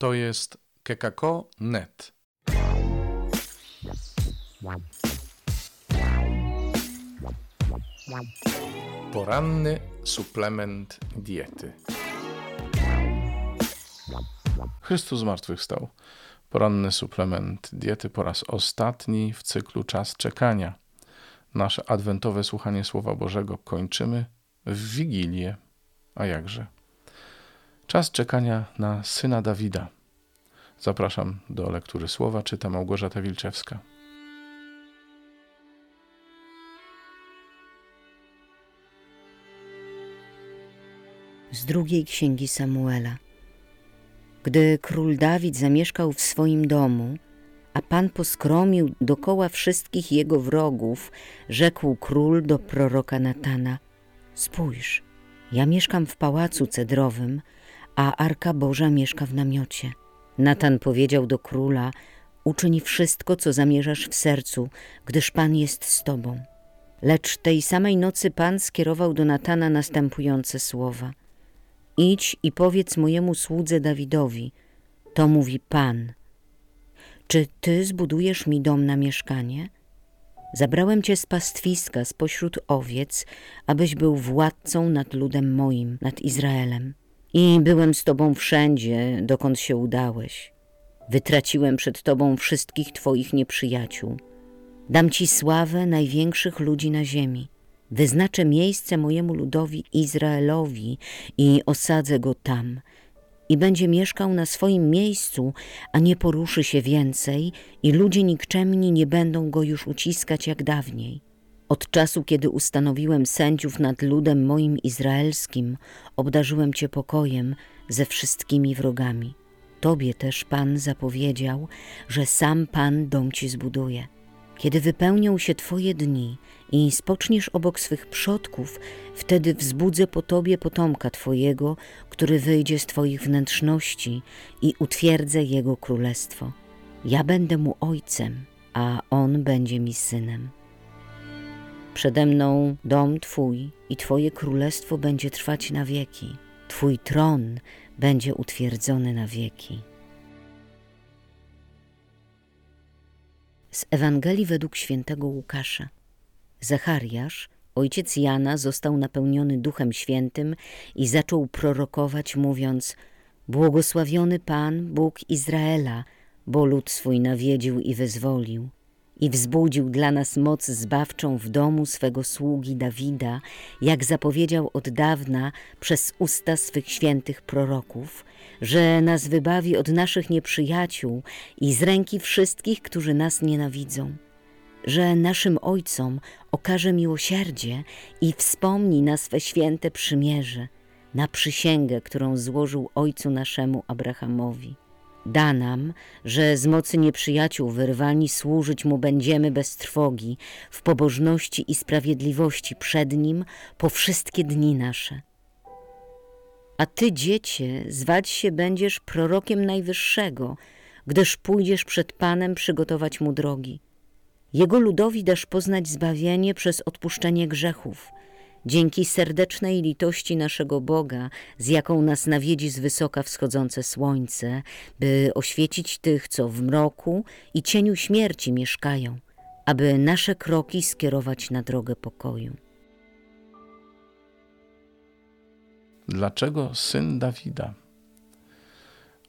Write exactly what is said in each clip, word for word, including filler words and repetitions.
To jest cekako kropka net. Poranny suplement diety. Chrystus zmartwychwstał. Poranny suplement diety po raz ostatni w cyklu Czas czekania. Nasze adwentowe słuchanie Słowa Bożego kończymy w Wigilię, a jakże. Czas czekania na Syna Dawida. Zapraszam do lektury słowa, czyta Małgorzata Wilczewska. Z drugiej księgi Samuela. Gdy król Dawid zamieszkał w swoim domu, a Pan poskromił dokoła wszystkich jego wrogów, rzekł król do proroka Natana: spójrz, ja mieszkam w pałacu cedrowym, a Arka Boża mieszka w namiocie. Natan powiedział do króla: uczyń wszystko, co zamierzasz w sercu, gdyż Pan jest z tobą. Lecz tej samej nocy Pan skierował do Natana następujące słowa: idź i powiedz mojemu słudze Dawidowi, to mówi Pan: czy ty zbudujesz mi dom na mieszkanie? Zabrałem cię z pastwiska spośród owiec, abyś był władcą nad ludem moim, nad Izraelem. I byłem z tobą wszędzie, dokąd się udałeś. Wytraciłem przed tobą wszystkich twoich nieprzyjaciół. Dam ci sławę największych ludzi na ziemi. Wyznaczę miejsce mojemu ludowi Izraelowi i osadzę go tam. I będzie mieszkał na swoim miejscu, a nie poruszy się więcej, i ludzie nikczemni nie będą go już uciskać jak dawniej. Od czasu, kiedy ustanowiłem sędziów nad ludem moim izraelskim, obdarzyłem cię pokojem ze wszystkimi wrogami. Tobie też Pan zapowiedział, że sam Pan dom ci zbuduje. Kiedy wypełnią się twoje dni i spoczniesz obok swych przodków, wtedy wzbudzę po tobie potomka twojego, który wyjdzie z twoich wnętrzności, i utwierdzę jego królestwo. Ja będę mu ojcem, a on będzie mi synem. Przede mną dom twój i twoje królestwo będzie trwać na wieki. Twój tron będzie utwierdzony na wieki. Z Ewangelii według świętego Łukasza. Zachariasz, ojciec Jana, został napełniony Duchem Świętym i zaczął prorokować, mówiąc: błogosławiony Pan, Bóg Izraela, bo lud swój nawiedził i wyzwolił. I wzbudził dla nas moc zbawczą w domu swego sługi Dawida, jak zapowiedział od dawna przez usta swych świętych proroków, że nas wybawi od naszych nieprzyjaciół i z ręki wszystkich, którzy nas nienawidzą, że naszym ojcom okaże miłosierdzie i wspomni na swe święte przymierze, na przysięgę, którą złożył ojcu naszemu Abrahamowi. Da nam, że z mocy nieprzyjaciół wyrwani służyć Mu będziemy bez trwogi, w pobożności i sprawiedliwości przed Nim po wszystkie dni nasze. A ty, dziecię, zwać się będziesz prorokiem Najwyższego, gdyż pójdziesz przed Panem przygotować Mu drogi. Jego ludowi dasz poznać zbawienie przez odpuszczenie grzechów, dzięki serdecznej litości naszego Boga, z jaką nas nawiedzi z wysoka wschodzące słońce, by oświecić tych, co w mroku i cieniu śmierci mieszkają, aby nasze kroki skierować na drogę pokoju. Dlaczego syn Dawida?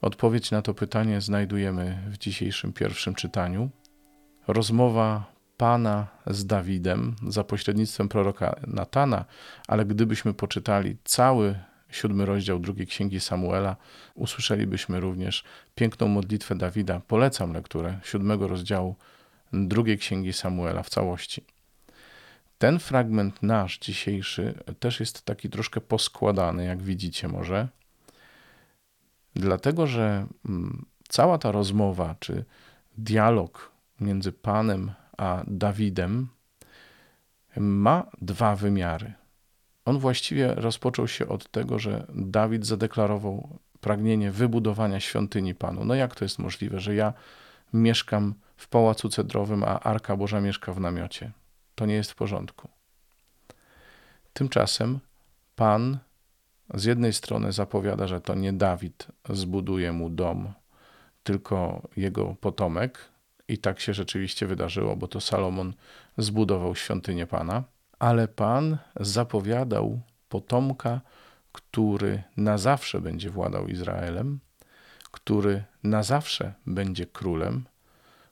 Odpowiedź na to pytanie znajdujemy w dzisiejszym pierwszym czytaniu. Rozmowa Pana z Dawidem za pośrednictwem proroka Natana, ale gdybyśmy poczytali cały siódmy rozdział drugiej księgi Samuela, usłyszelibyśmy również piękną modlitwę Dawida. Polecam lekturę siódmego rozdziału drugiej księgi Samuela w całości. Ten fragment nasz dzisiejszy też jest taki troszkę poskładany, jak widzicie może, dlatego że cała ta rozmowa czy dialog między Panem a Dawidem ma dwa wymiary. On właściwie rozpoczął się od tego, że Dawid zadeklarował pragnienie wybudowania świątyni Panu. No jak to jest możliwe, że ja mieszkam w pałacu cedrowym, a Arka Boża mieszka w namiocie? To nie jest w porządku. Tymczasem Pan z jednej strony zapowiada, że to nie Dawid zbuduje mu dom, tylko jego potomek. I tak się rzeczywiście wydarzyło, bo to Salomon zbudował świątynię Pana. Ale Pan zapowiadał potomka, który na zawsze będzie władał Izraelem, który na zawsze będzie królem,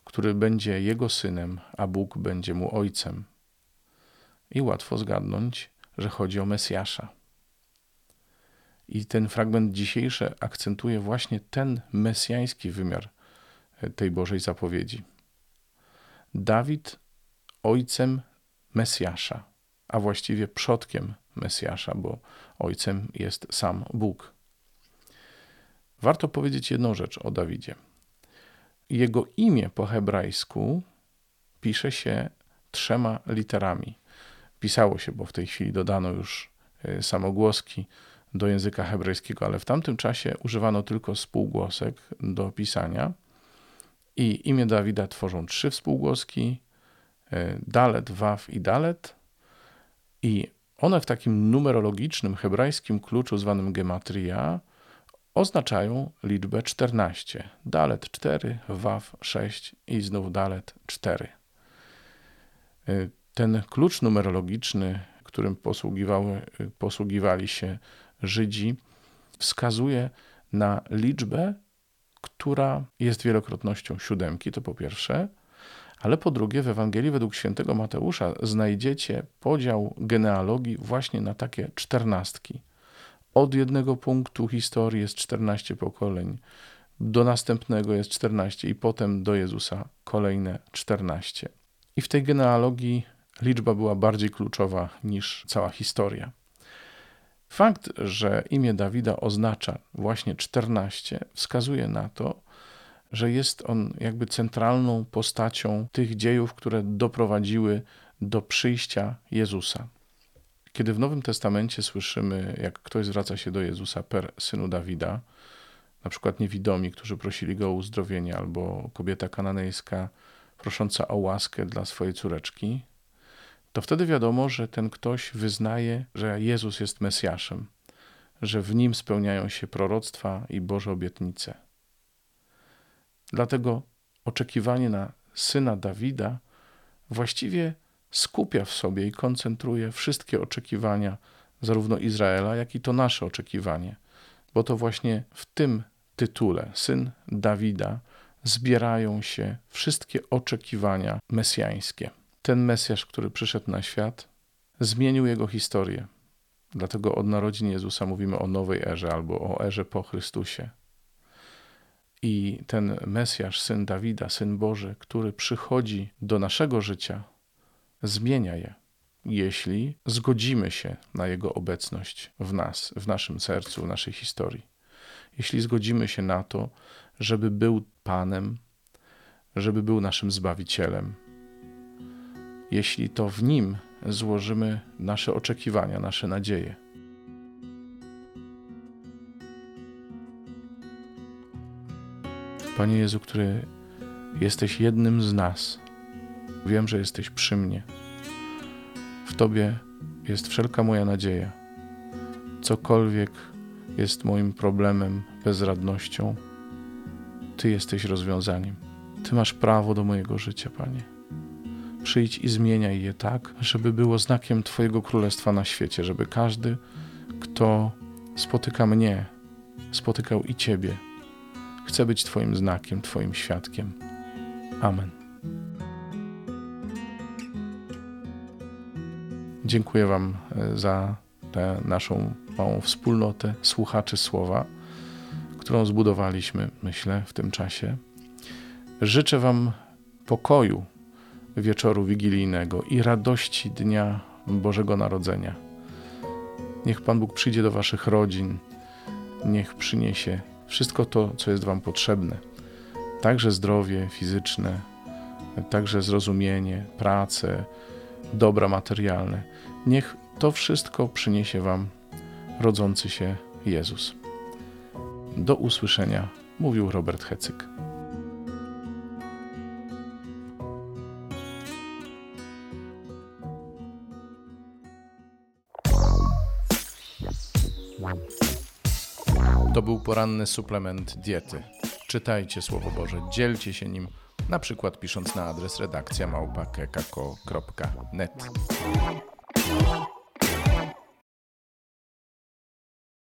który będzie jego synem, a Bóg będzie mu ojcem. I łatwo zgadnąć, że chodzi o Mesjasza. I ten fragment dzisiejszy akcentuje właśnie ten mesjański wymiar tej Bożej zapowiedzi. Dawid ojcem Mesjasza, a właściwie przodkiem Mesjasza, bo ojcem jest sam Bóg. Warto powiedzieć jedną rzecz o Dawidzie. Jego imię po hebrajsku pisze się trzema literami. Pisało się, bo w tej chwili dodano już samogłoski do języka hebrajskiego, ale w tamtym czasie używano tylko spółgłosek do pisania i imię Dawida tworzą trzy współgłoski, Dalet, Waw i Dalet, i one w takim numerologicznym hebrajskim kluczu zwanym gematria oznaczają liczbę czternaście. Dalet cztery, Waw sześć i znów Dalet cztery. Ten klucz numerologiczny, którym posługiwały, posługiwali się Żydzi, wskazuje na liczbę, która jest wielokrotnością siódemki, to po pierwsze, ale po drugie w Ewangelii według świętego Mateusza znajdziecie podział genealogii właśnie na takie czternastki. Od jednego punktu historii jest czternaście pokoleń, do następnego jest czternaście i potem do Jezusa kolejne czternaście. I w tej genealogii liczba była bardziej kluczowa niż cała historia. Fakt, że imię Dawida oznacza właśnie czternaście, wskazuje na to, że jest on jakby centralną postacią tych dziejów, które doprowadziły do przyjścia Jezusa. Kiedy w Nowym Testamencie słyszymy, jak ktoś zwraca się do Jezusa per synu Dawida, na przykład niewidomi, którzy prosili go o uzdrowienie, albo kobieta kananejska prosząca o łaskę dla swojej córeczki, to wtedy wiadomo, że ten ktoś wyznaje, że Jezus jest Mesjaszem, że w Nim spełniają się proroctwa i Boże obietnice. Dlatego oczekiwanie na syna Dawida właściwie skupia w sobie i koncentruje wszystkie oczekiwania zarówno Izraela, jak i to nasze oczekiwanie, bo to właśnie w tym tytule, syn Dawida, zbierają się wszystkie oczekiwania mesjańskie. Ten Mesjasz, który przyszedł na świat, zmienił jego historię. Dlatego od narodzin Jezusa mówimy o nowej erze albo o erze po Chrystusie. I ten Mesjasz, syn Dawida, syn Boży, który przychodzi do naszego życia, zmienia je, jeśli zgodzimy się na jego obecność w nas, w naszym sercu, w naszej historii. Jeśli zgodzimy się na to, żeby był Panem, żeby był naszym Zbawicielem, jeśli to w Nim złożymy nasze oczekiwania, nasze nadzieje. Panie Jezu, który jesteś jednym z nas, wiem, że jesteś przy mnie. W Tobie jest wszelka moja nadzieja. Cokolwiek jest moim problemem, bezradnością, Ty jesteś rozwiązaniem. Ty masz prawo do mojego życia, Panie. Przyjdź i zmieniaj je tak, żeby było znakiem Twojego Królestwa na świecie, żeby każdy, kto spotyka mnie, spotykał i Ciebie. Chcę być Twoim znakiem, Twoim świadkiem. Amen. Dziękuję Wam za tę naszą małą wspólnotę słuchaczy słowa, którą zbudowaliśmy, myślę, w tym czasie. Życzę Wam pokoju wieczoru wigilijnego i radości Dnia Bożego Narodzenia. Niech Pan Bóg przyjdzie do Waszych rodzin, niech przyniesie wszystko to, co jest Wam potrzebne, także zdrowie fizyczne, także zrozumienie, pracę, dobra materialne. Niech to wszystko przyniesie Wam rodzący się Jezus. Do usłyszenia, mówił Robert Hecyk. To był poranny suplement diety. czytajcie Słowo Boże, dzielcie się nim, na przykład pisząc na adres redakcja małpa cekako kropka net.